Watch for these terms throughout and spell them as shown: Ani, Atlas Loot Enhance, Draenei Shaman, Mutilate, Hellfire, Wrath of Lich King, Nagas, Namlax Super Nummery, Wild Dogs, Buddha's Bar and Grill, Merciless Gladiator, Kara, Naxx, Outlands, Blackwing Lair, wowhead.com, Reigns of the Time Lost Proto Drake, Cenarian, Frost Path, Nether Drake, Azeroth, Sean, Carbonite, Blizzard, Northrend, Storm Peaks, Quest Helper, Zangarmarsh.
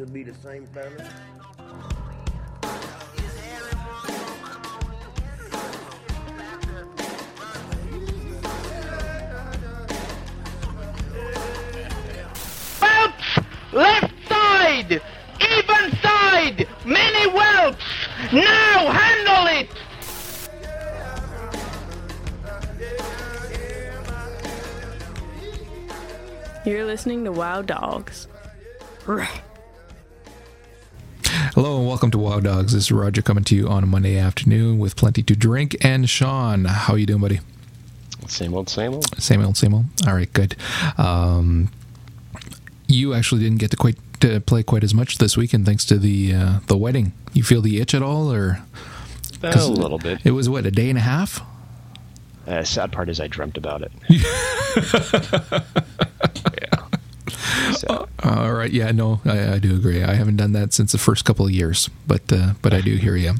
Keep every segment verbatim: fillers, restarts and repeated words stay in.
should be the same family. Whelps! Left side! Even side! Many whelps! Now handle it! You're listening to Wild Dogs. Hello and welcome to Wild Dogs. This is Roger coming to you on a Monday afternoon with plenty to drink. And Sean, how you doing, buddy? Same old, same old. Same old, same old. All right, good. Um, you actually didn't get to quite to play quite as much this weekend, thanks to the uh, the wedding. You feel the itch at all, or a little bit? It was what, a day and a half. Uh, sad part is I dreamt about it. So. Uh, all right, yeah, no, I, I do agree. I haven't done that since the first couple of years, but uh, but I do hear you.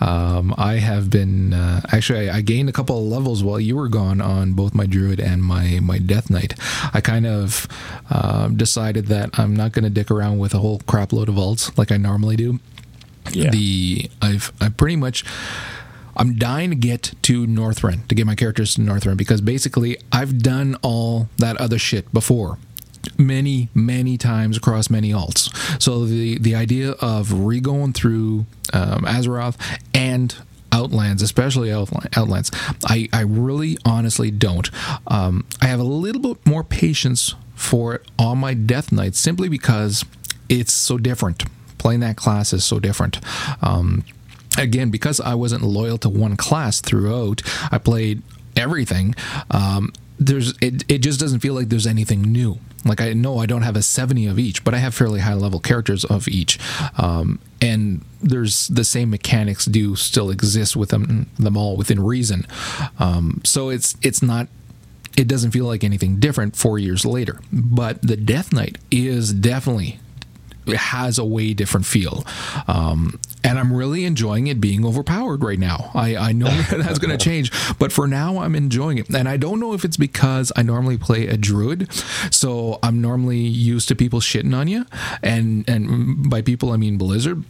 Um, I have been uh, actually I, I gained a couple of levels while you were gone on both my druid and my my death knight. I kind of uh, decided that I'm not going to dick around with a whole crap load of alts like I normally do. Yeah. The I've I pretty much. I'm dying to get to Northrend to get my characters to Northrend because basically I've done all that other shit before. Many, many times across many alts. So the, the idea of re-going through um, Azeroth and Outlands, especially Outlands, I, I really honestly don't. Um, I have a little bit more patience for it on my Death Knight simply because it's so different. Playing that class is so different. Um, again, because I wasn't loyal to one class throughout, I played everything. Um, there's it, it just doesn't feel like there's anything new. Like, I know I don't have a seventy of each, but I have fairly high-level characters of each. Um, and there's the same mechanics do still exist with them, them all within reason. Um, so it's it's not... It doesn't feel like anything different four years later. But the Death Knight is definitely... It has a way different feel. Um, and I'm really enjoying it being overpowered right now. I, I know that's going to change, but for now I'm enjoying it. And I don't know if it's because I normally play a druid, so I'm normally used to people shitting on you. And, and by people, I mean Blizzard.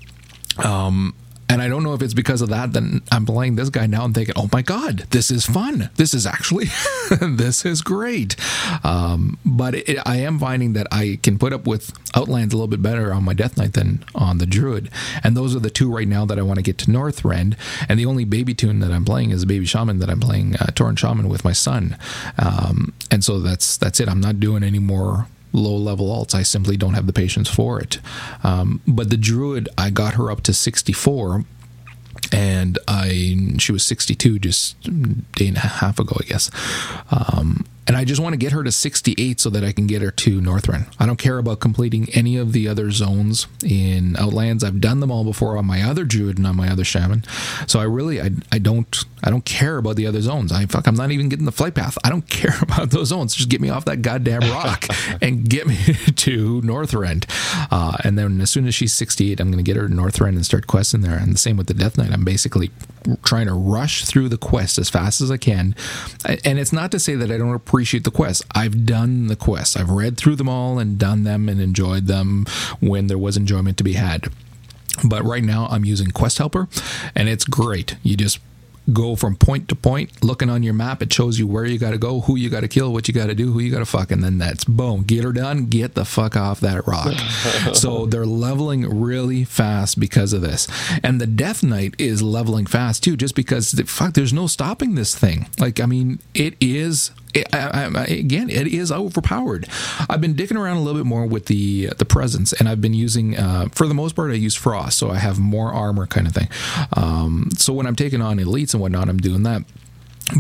Um, and I don't know if it's because of that that I'm playing this guy now and thinking, oh my God, this is fun. This is actually, this is great. Um, but it, I am finding that I can put up with Outlands a little bit better on my Death Knight than on the Druid. And those are the two right now that I want to get to Northrend. And the only baby tune that I'm playing is Baby Shaman that I'm playing, uh, Torrent Shaman with my son. Um, and so that's that's it. I'm not doing any more low-level alts. I simply don't have the patience for it. Um, but the druid, I got her up to sixty-four, and I she was sixty-two just a day and a half ago, I guess. Um, and I just want to get her to sixty-eight so that I can get her to Northrend. I don't care about completing any of the other zones in Outlands. I've done them all before on my other druid and on my other shaman. So I really, I, I don't, I don't care about the other zones. I fuck, I'm not even getting the flight path. I don't care about those zones. Just get me off that goddamn rock and get me to Northrend. Uh, and then as soon as she's sixty-eight, I'm going to get her to Northrend and start questing there. And the same with the Death Knight. I'm basically trying to rush through the quest as fast as I can. And it's not to say that I don't appreciate the quests. I've done the quests. I've read through them all and done them and enjoyed them when there was enjoyment to be had. But right now I'm using Quest Helper and it's great. You just go from point to point, looking on your map. It shows you where you got to go, who you got to kill, what you got to do, who you got to fuck, and then that's boom. Get her done. Get the fuck off that rock. So they're leveling really fast because of this. And the Death Knight is leveling fast too, just because, fuck, there's no stopping this thing. Like, I mean, it is... It, I, I, again, it is overpowered. I've been dicking around a little bit more with the the presence, and I've been using, uh, for the most part, I use Frost, so I have more armor kind of thing. Um, so when I'm taking on elites and whatnot, I'm doing that.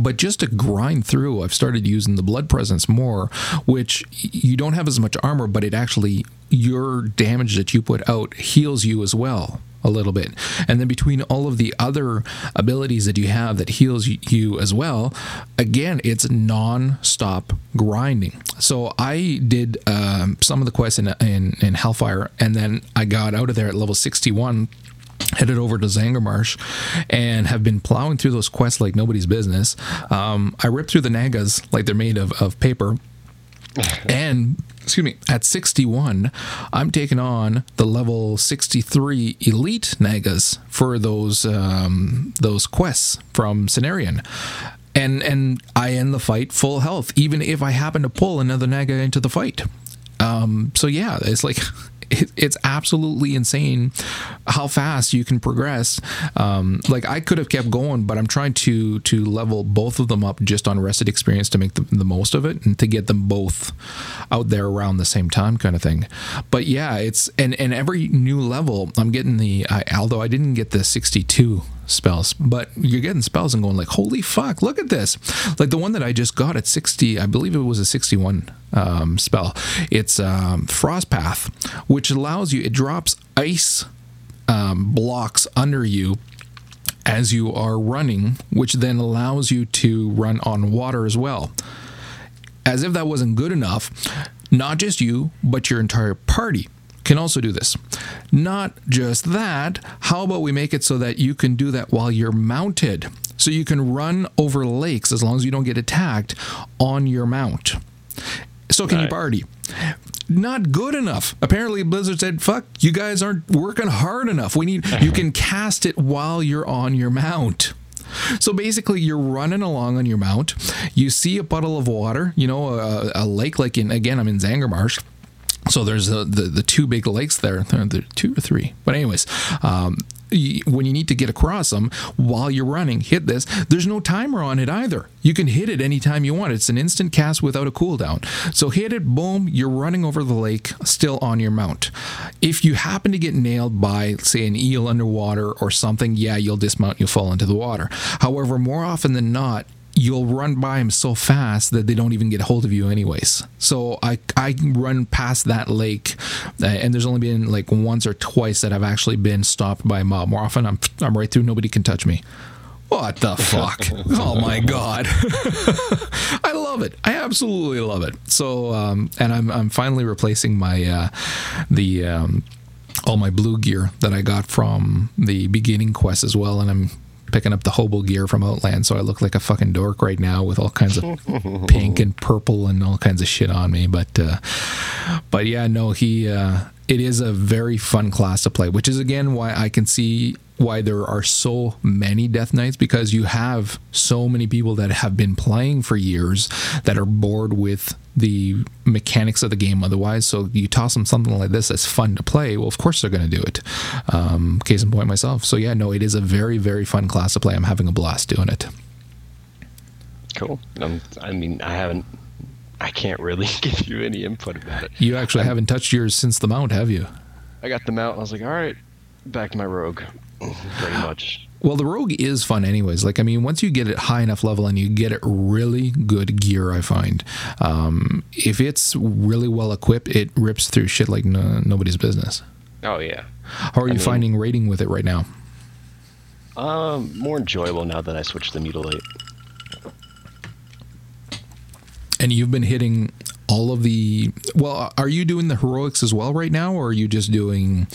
But just to grind through, I've started using the blood presence more, which you don't have as much armor, but it actually, your damage that you put out heals you as well a little bit. And then between all of the other abilities that you have that heals you as well, again, it's non-stop grinding. So I did um, some of the quests in, in, in Hellfire, and then I got out of there at level sixty-one, headed over to Zangarmarsh, and have been plowing through those quests like nobody's business. Um, I ripped through the Nagas like they're made of, of paper. And, excuse me, at sixty-one, I'm taking on the level sixty-three elite Nagas for those um, those quests from Cenarian. And and I end the fight full health, even if I happen to pull another Naga into the fight. Um, so yeah, it's like it, it's absolutely insane how fast you can progress. Um, like I could have kept going, but I'm trying to to level both of them up just on rested experience to make the, the most of it and to get them both out there around the same time, kind of thing. But yeah, it's and and every new level I'm getting the I, although I didn't get the sixty-two spells, but you're getting spells and going like, holy fuck, look at this. Like the one that I just got at sixty, I believe it was a sixty-one um spell. It's um Frost Path, which allows you, it drops ice um blocks under you as you are running, which then allows you to run on water as well. As if that wasn't good enough, not just you but your entire party can also do this. Not just that, how about we make it so that you can do that while you're mounted? So you can run over lakes as long as you don't get attacked on your mount. So can right. your party. Not good enough. Apparently Blizzard said, fuck, you guys aren't working hard enough. We need, you can cast it while you're on your mount. So basically, you're running along on your mount. You see a puddle of water, you know, a, a lake like in, again, I'm in Zangarmarsh. So there's the, the, the two big lakes there, the two or three. But anyways, um, you, when you need to get across them while you're running, hit this. There's no timer on it either. You can hit it anytime you want. It's an instant cast without a cooldown. So hit it, boom, you're running over the lake, still on your mount. If you happen to get nailed by, say, an eel underwater or something, yeah, you'll dismount, you'll fall into the water. However, more often than not, you'll run by them so fast that they don't even get a hold of you anyways. So I I run past that lake, and there's only been like once or twice that I've actually been stopped by a mob. More often, I'm I'm right through. Nobody can touch me. What the fuck? Oh, my God. I love it. I absolutely love it. So, um, and I'm I'm finally replacing my, uh, the, um, all my blue gear that I got from the beginning quest as well, and I'm picking up the hobo gear from Outlands, so I look like a fucking dork right now with all kinds of pink and purple and all kinds of shit on me. But, uh, but yeah, no, he. Uh, it is a very fun class to play, which is again why I can see why there are so many Death Knights, because you have so many people that have been playing for years that are bored with the mechanics of the game otherwise. So you toss them something like this that's fun to play, well, of course they're going to do it. Um, case in point myself. So yeah, no, it is a very, very fun class to play. I'm having a blast doing it. Cool. Um, I mean, I haven't, I can't really give you any input about it. You actually I'm, haven't touched yours since the mount, have you? I got the mount and I was like, all right, back to my rogue. Pretty much. Well, the rogue is fun anyways. Like, I mean, once you get it high enough level and you get it really good gear, I find, um, if it's really well equipped, it rips through shit like n- nobody's business. Oh, yeah. How are I you mean, finding raiding with it right now? Um, more enjoyable now that I switched to Mutilate. And you've been hitting all of the... Well, are you doing the heroics as well right now, or are you just doing...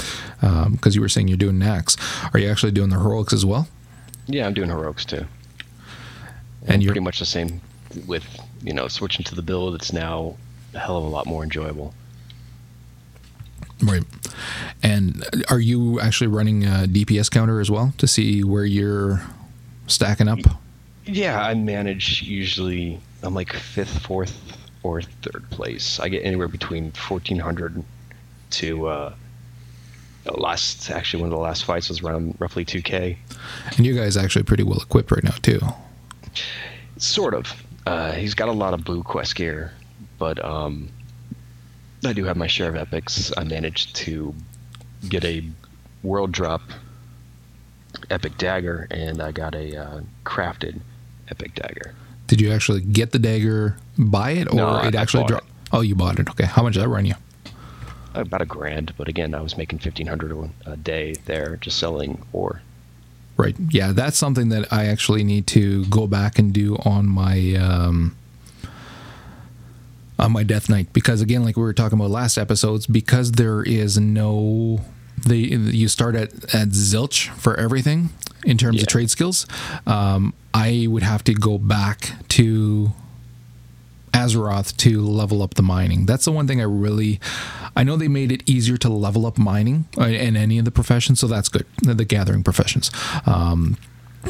Because um, you were saying you're doing Naxx. Are you actually doing the heroics as well? Yeah, I'm doing heroics too. And, and you're pretty much the same with, you know, switching to the build. It's now a hell of a lot more enjoyable. Right. And are you actually running a D P S counter as well to see where you're stacking up? Yeah, I manage usually... I'm like fifth, fourth, or third place. I get anywhere between fourteen hundred to uh, last. Actually, one of the last fights was around roughly two K. And you guys are actually pretty well equipped right now, too. Sort of. Uh, he's got a lot of blue quest gear, but um, I do have my share of epics. I managed to get a world drop epic dagger, and I got a uh, crafted epic dagger. Did you actually get the dagger, buy it, or no, it I actually dropped? Oh, you bought it. Okay. How much did that run you? About a grand. But again, I was making fifteen hundred dollars a day there just selling ore. Right. Yeah, that's something that I actually need to go back and do on my um, on my Death Knight. Because again, like we were talking about last episodes, because there is no... They, you start at, at zilch for everything in terms yeah. of trade skills. Um, I would have to go back to Azeroth to level up the mining. That's the one thing I really, I know they made it easier to level up mining in any of the professions, so that's good, the gathering professions. Um,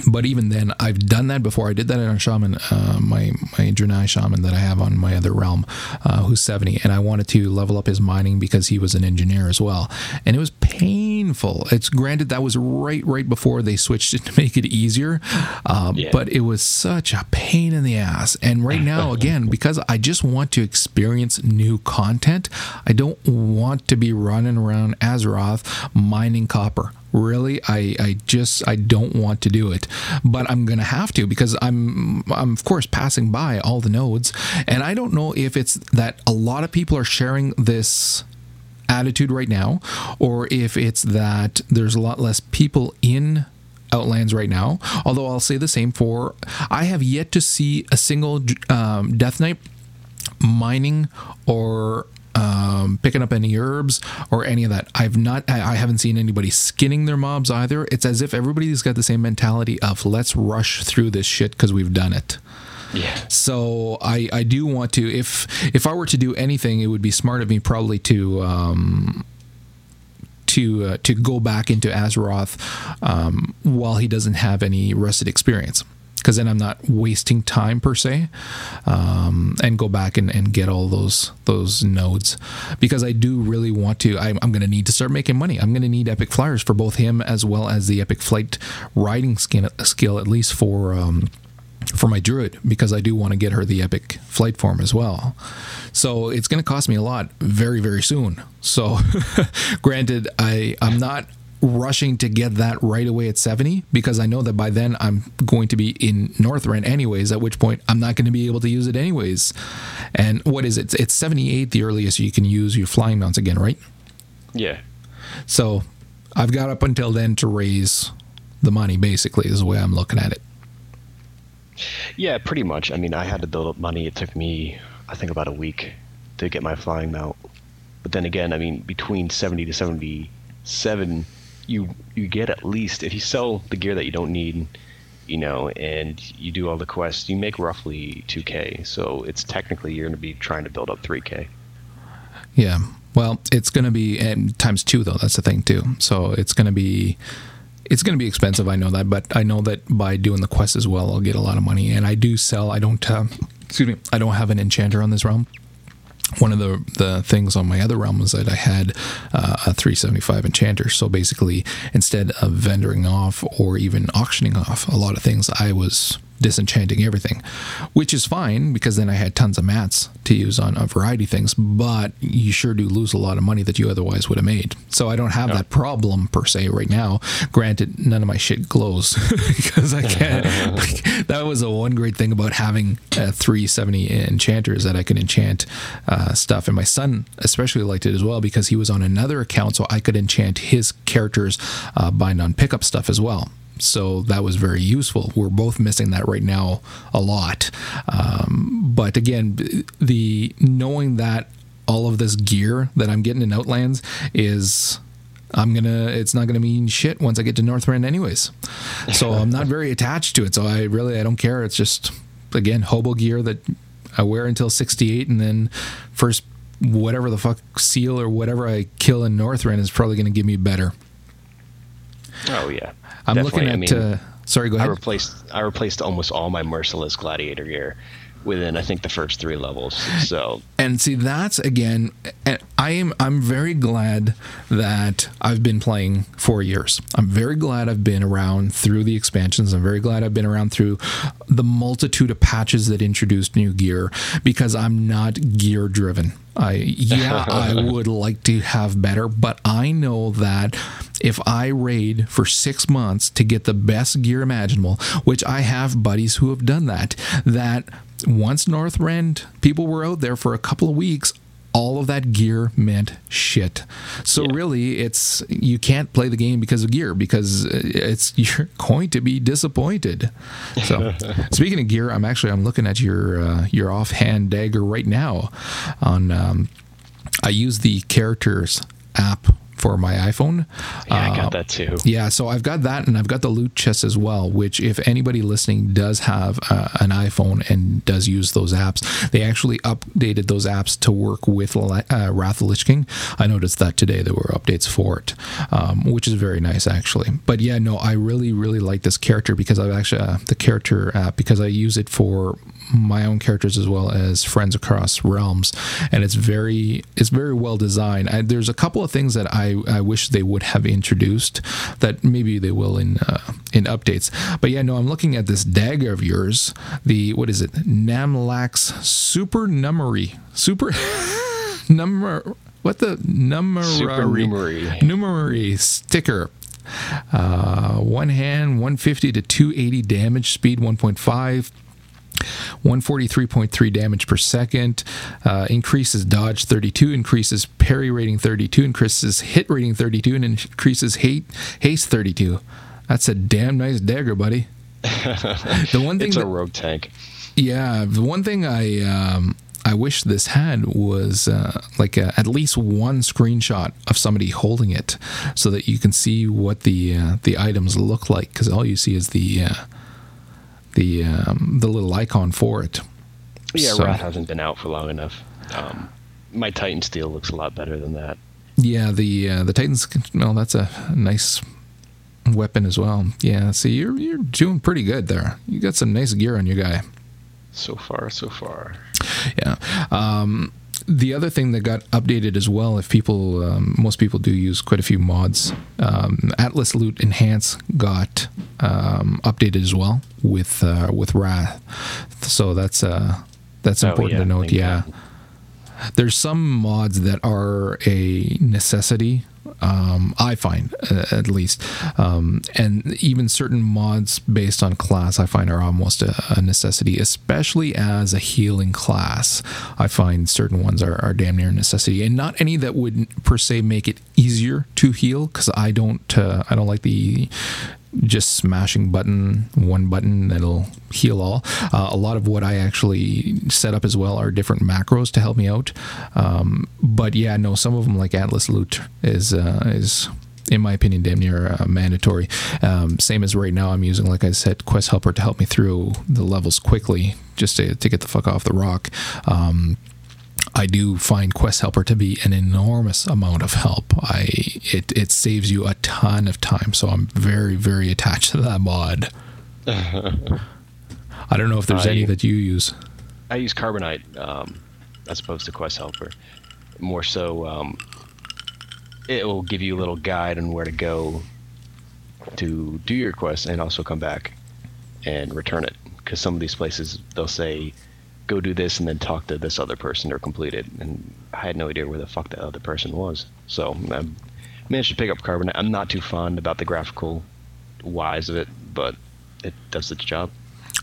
but even then, I've done that before. I did that in a shaman, uh, my, my Draenei Shaman that I have on my other realm, uh, who's seventy, and I wanted to level up his mining because he was an engineer as well. And it was painful. It's granted that was right, right before they switched it to make it easier, uh, yeah. but it was such a pain in the ass. And right now, again, because I just want to experience new content, I don't want to be running around Azeroth mining copper. Really, I, I just I don't want to do it, but I'm gonna have to because I'm I'm of course passing by all the nodes, and I don't know if it's that a lot of people are sharing this attitude right now, or if it's that there's a lot less people in Outlands right now. Although I'll say the same for I have yet to see a single um, Death Knight mining or. Um, picking up any herbs or any of that. I've not, I, I haven't seen anybody skinning their mobs either. It's as if everybody's got the same mentality of let's rush through this shit because we've done it. Yeah. So I, I do want to, if if I were to do anything, it would be smart of me probably to um, to uh, to go back into Azeroth um, while he doesn't have any rested experience. Because then I'm not wasting time per se, um, and go back and, and get all those those nodes. Because I do really want to. I'm, I'm going to need to start making money. I'm going to need epic flyers for both him as well as the epic flight riding skin, skill, at least for um, for my druid. Because I do want to get her the epic flight form as well. So it's going to cost me a lot very very soon. So granted, I I'm not. rushing to get that right away at seventy because I know that by then I'm going to be in Northrend anyways, at which point I'm not going to be able to use it anyways. And what is it? It's seventy-eight the earliest you can use your flying mounts again, right? Yeah. So I've got up until then to raise the money, basically, is the way I'm looking at it. Yeah, pretty much. I mean, I had to build up money. It took me, I think, about a week to get my flying mount. But then again, I mean, between seventy to seventy-seven... You you get at least, if you sell the gear that you don't need, you know, and you do all the quests, you make roughly two K. So it's technically you're going to be trying to build up three K. Yeah. Well, it's going to be and times two though. That's the thing too. So it's going to be it's going to be expensive. I know that, but I know that by doing the quests as well, I'll get a lot of money. And I do sell. I don't. Uh, excuse me. I don't have an enchanter on this realm. One of the, the things on my other realm was that I had uh, a three seventy-five enchanter. So basically, instead of vendoring off or even auctioning off a lot of things, I was disenchanting everything, which is fine because then I had tons of mats to use on a variety of things. But you sure do lose a lot of money that you otherwise would have made. So I don't have no. that problem per se right now. Granted, none of my shit glows because I can't. Like, that was the one great thing about having a three seventy enchanter is that I could enchant uh, stuff. And my son especially liked it as well because he was on another account, so I could enchant his characters, uh, bind on pickup stuff as well. So that was very useful. We're both missing that right now a lot. Um, but again, the knowing that all of this gear that I'm getting in Outlands is I'm gonna it's not gonna mean shit once I get to Northrend anyways. So I'm not very attached to it. So I really I don't care. It's just again hobo gear that I wear until sixty-eight, and then first whatever the fuck seal or whatever I kill in Northrend is probably gonna give me better. Oh yeah. I'm Definitely. looking at. I mean, uh, sorry, go ahead. I replaced. I replaced almost all my Merciless Gladiator gear within, I think, the first three levels. So. And see, that's again. And I am. I'm very glad that I've been playing four years. I'm very glad I've been around through the expansions. I'm very glad I've been around through the multitude of patches that introduced new gear because I'm not gear driven. I yeah, I would like to have better, but I know that if I raid for six months to get the best gear imaginable, which I have buddies who have done that, that once Northrend people were out there for a couple of weeks, all of that gear meant shit. So yeah. really, it's you can't play the game because of gear because it's you're going to be disappointed. So speaking of gear, I'm actually I'm looking at your uh, your offhand dagger right now. On um, I use the characters app for my iPhone. Yeah, uh, I got that too. Yeah, so I've got that, and I've got the loot chest as well, which if anybody listening does have uh, an iPhone and does use those apps, they actually updated those apps to work with uh, Wrath of Lich King. I noticed that today there were updates for it, um, which is very nice, actually. But yeah, no, I really, really like this character because I've actually, uh, the character app, because I use it for my own characters as well as friends across realms, and it's very it's very well designed. I, there's a couple of things that I, I wish they would have introduced that maybe they will in uh, in updates. But yeah, no, I'm looking at this dagger of yours. The what is it? Namlax Super Nummery. Super number what the number numerary sticker. Uh, one hand, one fifty to two eighty damage speed, one point five. one forty-three point three damage per second, uh, increases dodge thirty-two, increases parry rating thirty-two, increases hit rating thirty-two, and increases hate, haste thirty-two. That's a damn nice dagger, buddy. The one thing it's that, a rogue tank. Yeah, the one thing I um, I wish this had was uh, like a, at least one screenshot of somebody holding it, so that you can see what the uh, the items look like. Because all you see is the uh, the um, the little icon for it. Yeah, so. Wrath hasn't been out for long enough. Um, my Titan Steel looks a lot better than that. Yeah, the uh, the Titans. Well, that's a nice weapon as well. Yeah, see, you're you're doing pretty good there. You got some nice gear on your guy. So far, so far. Yeah. Um, the other thing that got updated as well, if people, um, most people do use quite a few mods, um, Atlas Loot Enhance got um, updated as well with uh, with Wrath, so that's uh, that's oh, important yeah, to note. Yeah, that. There's some mods that are a necessity. Um, I find, uh, at least, um, and even certain mods based on class, I find are almost a, a necessity, especially as a healing class. I find certain ones are, are damn near a necessity, and not any that would per se make it easier to heal, because I don't, uh, I don't like the just smashing button, one button that'll heal all. Uh, a lot of what I actually set up as well are different macros to help me out. Um, but yeah, no, some of them like Atlas Loot is, uh, is in my opinion, damn near uh, mandatory. Um, same as right now, I'm using, like I said, Quest Helper to help me through the levels quickly, just to, to get the fuck off the rock. Um, I do find Quest Helper to be an enormous amount of help. I it it saves you a ton of time, so I'm very, very attached to that mod. I don't know if there's I, any that you use. I use Carbonite um, as opposed to Quest Helper. More so, um, it will give you a little guide on where to go to do your quest and also come back and return it. Because some of these places, they'll say, go do this and then talk to this other person or complete it, and I had no idea where the fuck that other person was, so I managed to pick up Carbonite. I'm not too fond about the graphical wise of it, but it does its job.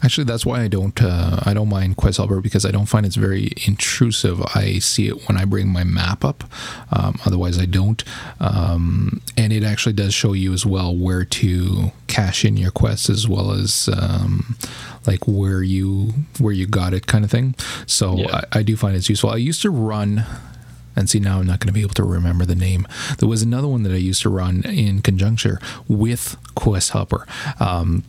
Actually, that's why I don't uh, I don't mind Quest Helper, because I don't find it's very intrusive. I see it when I bring my map up. Um, otherwise, I don't. Um, and it actually does show you as well where to cash in your quests, as well as um, like where you where you got it, kind of thing. So yeah. I, I do find it's useful. I used to run, and see, now I'm not going to be able to remember the name. There was another one that I used to run in conjunction with Quest Helper. Um,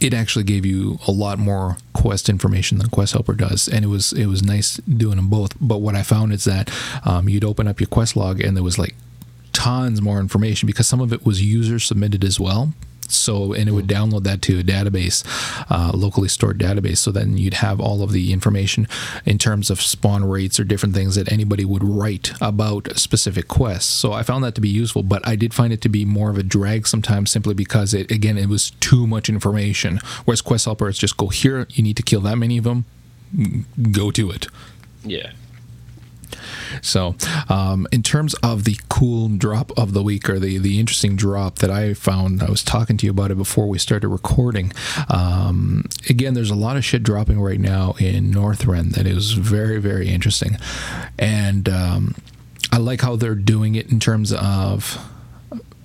It actually gave you a lot more quest information than Quest Helper does, and it was it was nice doing them both. But what I found is that um, you'd open up your quest log, and there was like tons more information, because some of it was user submitted as well. So, and it would download that to a database, uh, locally stored database. So then you'd have all of the information in terms of spawn rates or different things that anybody would write about specific quests. So I found that to be useful, but I did find it to be more of a drag sometimes, simply because it, again, it was too much information. Whereas Quest Helper, it's just go here, you need to kill that many of them, go to it. Yeah. So, um, in terms of the cool drop of the week, or the, the interesting drop that I found, I was talking to you about it before we started recording. Um, again, there's a lot of shit dropping right now in Northrend that is very, very interesting. And um, I like how they're doing it in terms of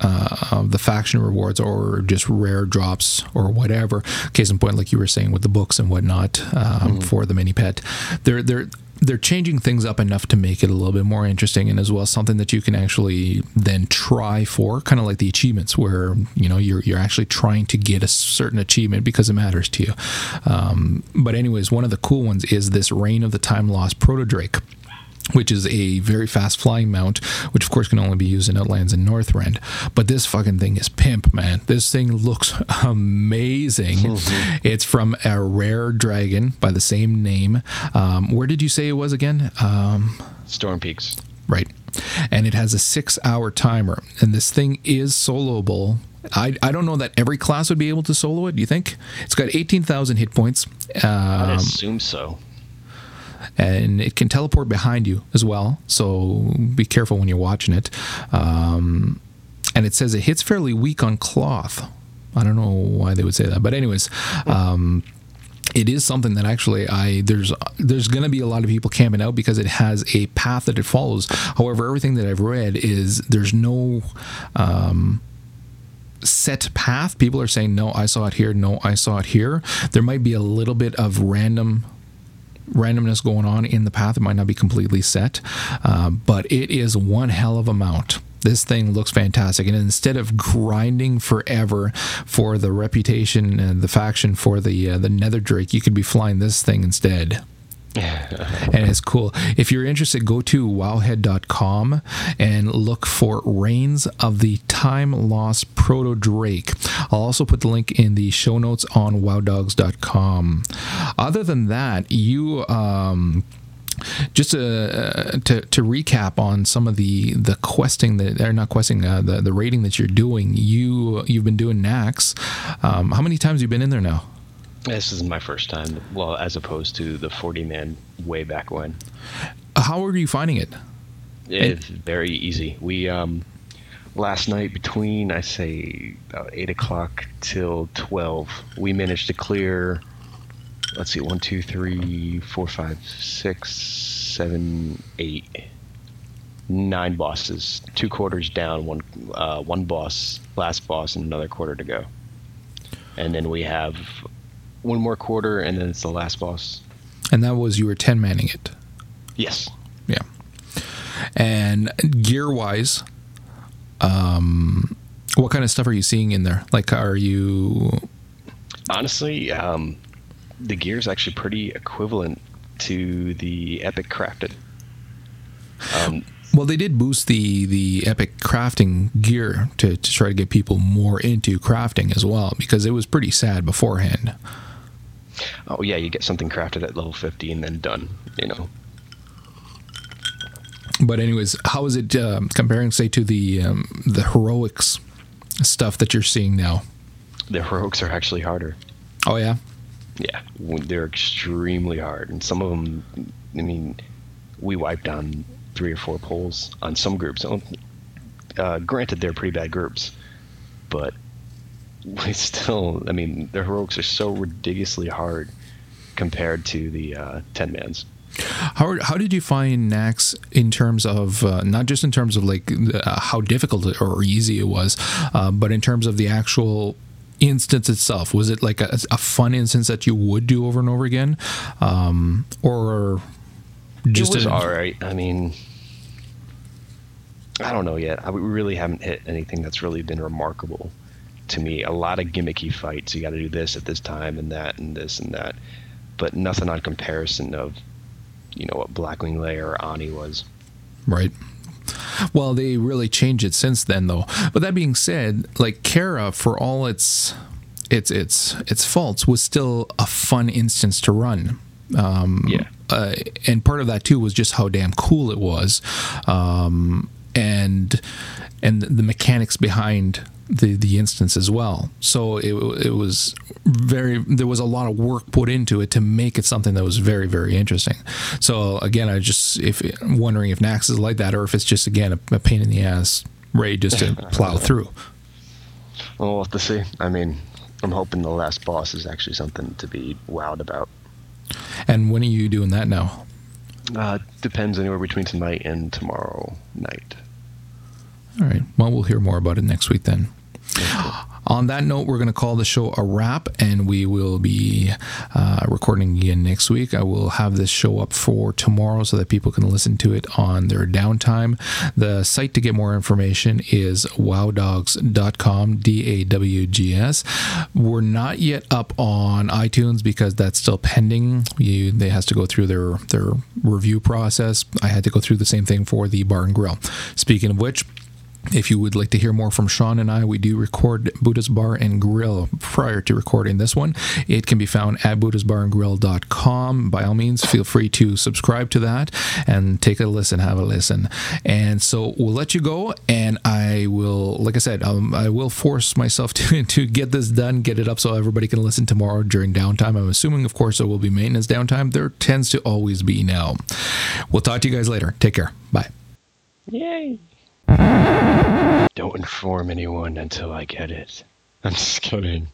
uh, the faction rewards or just rare drops or whatever. Case in point, like you were saying with the books and whatnot, um, mm. for the mini pet, they're they're they're changing things up enough to make it a little bit more interesting, and as well something that you can actually then try for, kind of like the achievements, where you know you're you're actually trying to get a certain achievement because it matters to you. Um, but anyways, one of the cool ones is this Reign of the Time Lost Proto Drake, which is a very fast flying mount, which of course can only be used in Outlands and Northrend. But this fucking thing is pimp, man. This thing looks amazing. Mm-hmm. It's from a rare dragon by the same name. Um, where did you say it was again? Um, Storm Peaks. Right. And it has a six-hour timer. And this thing is soloable. I, I don't know that every class would be able to solo it, do you think? It's got eighteen thousand hit points. Um, I'd assume so. And it can teleport behind you as well, so be careful when you're watching it. Um, and it says it hits fairly weak on cloth. I don't know why they would say that, but anyways, um, it is something that actually I there's there's going to be a lot of people camping out because it has a path that it follows. However, everything that I've read is there's no um, set path. People are saying, no, I saw it here, no, I saw it here. There might be a little bit of random... randomness going on in the path. It might not be completely set, uh, but it is one hell of a mount. This thing looks fantastic, and instead of grinding forever for the reputation and the faction for the uh, the Nether Drake, you could be flying this thing instead. And it's cool. If you're interested, go to wowhead dot com and look for Reigns of the Time Lost Proto Drake. I'll also put the link in the show notes on wow dogs dot com. Other than that, you um just uh, to to recap on some of the the questing that or not questing uh, the the raiding that you're doing. You you've been doing Naxx. Um, how many times have you been in there now? This is my first time, well, as opposed to the forty-man way back when. How are you finding it? It's very easy. We um, last night between, I say, about eight o'clock till twelve, we managed to clear, let's see, one, two, three, four, five, six, seven, eight, nine bosses. Two quarters down, one, uh, one boss, last boss, and another quarter to go. And then we have... one more quarter, and then it's the last boss. And that was, you were ten-manning it? Yes. Yeah. And gear-wise, um, what kind of stuff are you seeing in there? Like, are you... Honestly, um, the gear is actually pretty equivalent to the Epic Crafted. Um, well, they did boost the, the Epic Crafting gear to, to try to get people more into crafting as well, because it was pretty sad beforehand. Oh, yeah, you get something crafted at level fifty and then done, you know. But anyways, how is it uh, comparing, say, to the um, the heroics stuff that you're seeing now? The heroics are actually harder. Oh, yeah? Yeah, they're extremely hard. And some of them, I mean, we wiped on three or four polls on some groups. Uh, granted, they're pretty bad groups, but... we still, I mean, the heroics are so ridiculously hard compared to the uh, ten-mans. How how did you find Naxx in terms of, uh, not just in terms of like uh, how difficult or easy it was, uh, but in terms of the actual instance itself? Was it like a, a fun instance that you would do over and over again? Um, or just... It was an... all right. I mean, I don't know yet. I, we really haven't hit anything that's really been remarkable. To me, a lot of gimmicky fights. You got to do this at this time and that and this and that, but nothing on comparison of, you know, what Blackwing Lair or Ani was. Right. Well, they really changed it since then, though. But that being said, like Kara, for all its its its its faults, was still a fun instance to run. Um, yeah. Uh, and part of that too was just how damn cool it was, um, and and the mechanics behind the the instance as well. So it it was very, there was a lot of work put into it to make it something that was very, very interesting. So again, I just if wondering if Naxx is like that, or if it's just again a, a pain in the ass raid just to plow through. Well, we'll have to see. I mean, I'm hoping the last boss is actually something to be wowed about. And when are you doing that now? Uh, depends, anywhere between tonight and tomorrow night. All right. Well, we'll hear more about it next week then. On that note, we're going to call the show a wrap, and we will be uh, recording again next week. I will have this show up for tomorrow so that people can listen to it on their downtime. The site to get more information is wow dogs dot com, D A W G S. We're not yet up on iTunes because that's still pending. You, they has to go through their, their review process. I had to go through the same thing for the Bar and Grill. Speaking of which, if you would like to hear more from Sean and I, we do record Buddha's Bar and Grill prior to recording this one. It can be found at buddhas bar and grill dot com. By all means, feel free to subscribe to that and take a listen, have a listen. And so we'll let you go, and I will, like I said, um, I will force myself to, to get this done, get it up so everybody can listen tomorrow during downtime. I'm assuming, of course, there will be maintenance downtime. There tends to always be now. We'll talk to you guys later. Take care. Bye. Yay. Don't inform anyone until I get it. I'm just kidding.